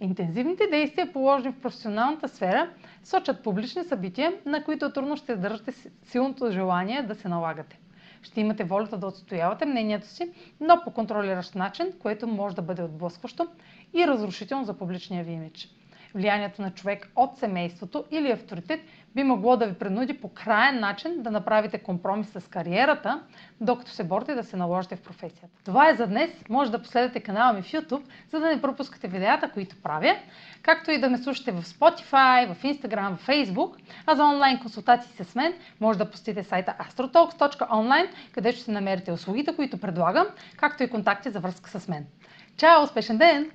Интензивните действия, положени в професионалната сфера, сочат публични събития, на които трудно ще държите силното желание да се налагате. Ще имате волята да отстоявате мнението си, но по контролиращ начин, което може да бъде отблъскващо и разрушително за публичния ви имидж. Влиянието на човек от семейството или авторитет би могло да ви принуди по краен начин да направите компромис с кариерата, докато се борите да се наложите в професията. Това е за днес. Може да последвате канала ми в YouTube, за да не пропускате видеята, които правя, както и да ме слушате в Spotify, в Instagram, в Facebook. А за онлайн консултации с мен може да посетите сайта astrotalks.online, където ще намерите услугите, които предлагам, както и контакти за връзка с мен. Чао! Успешен ден!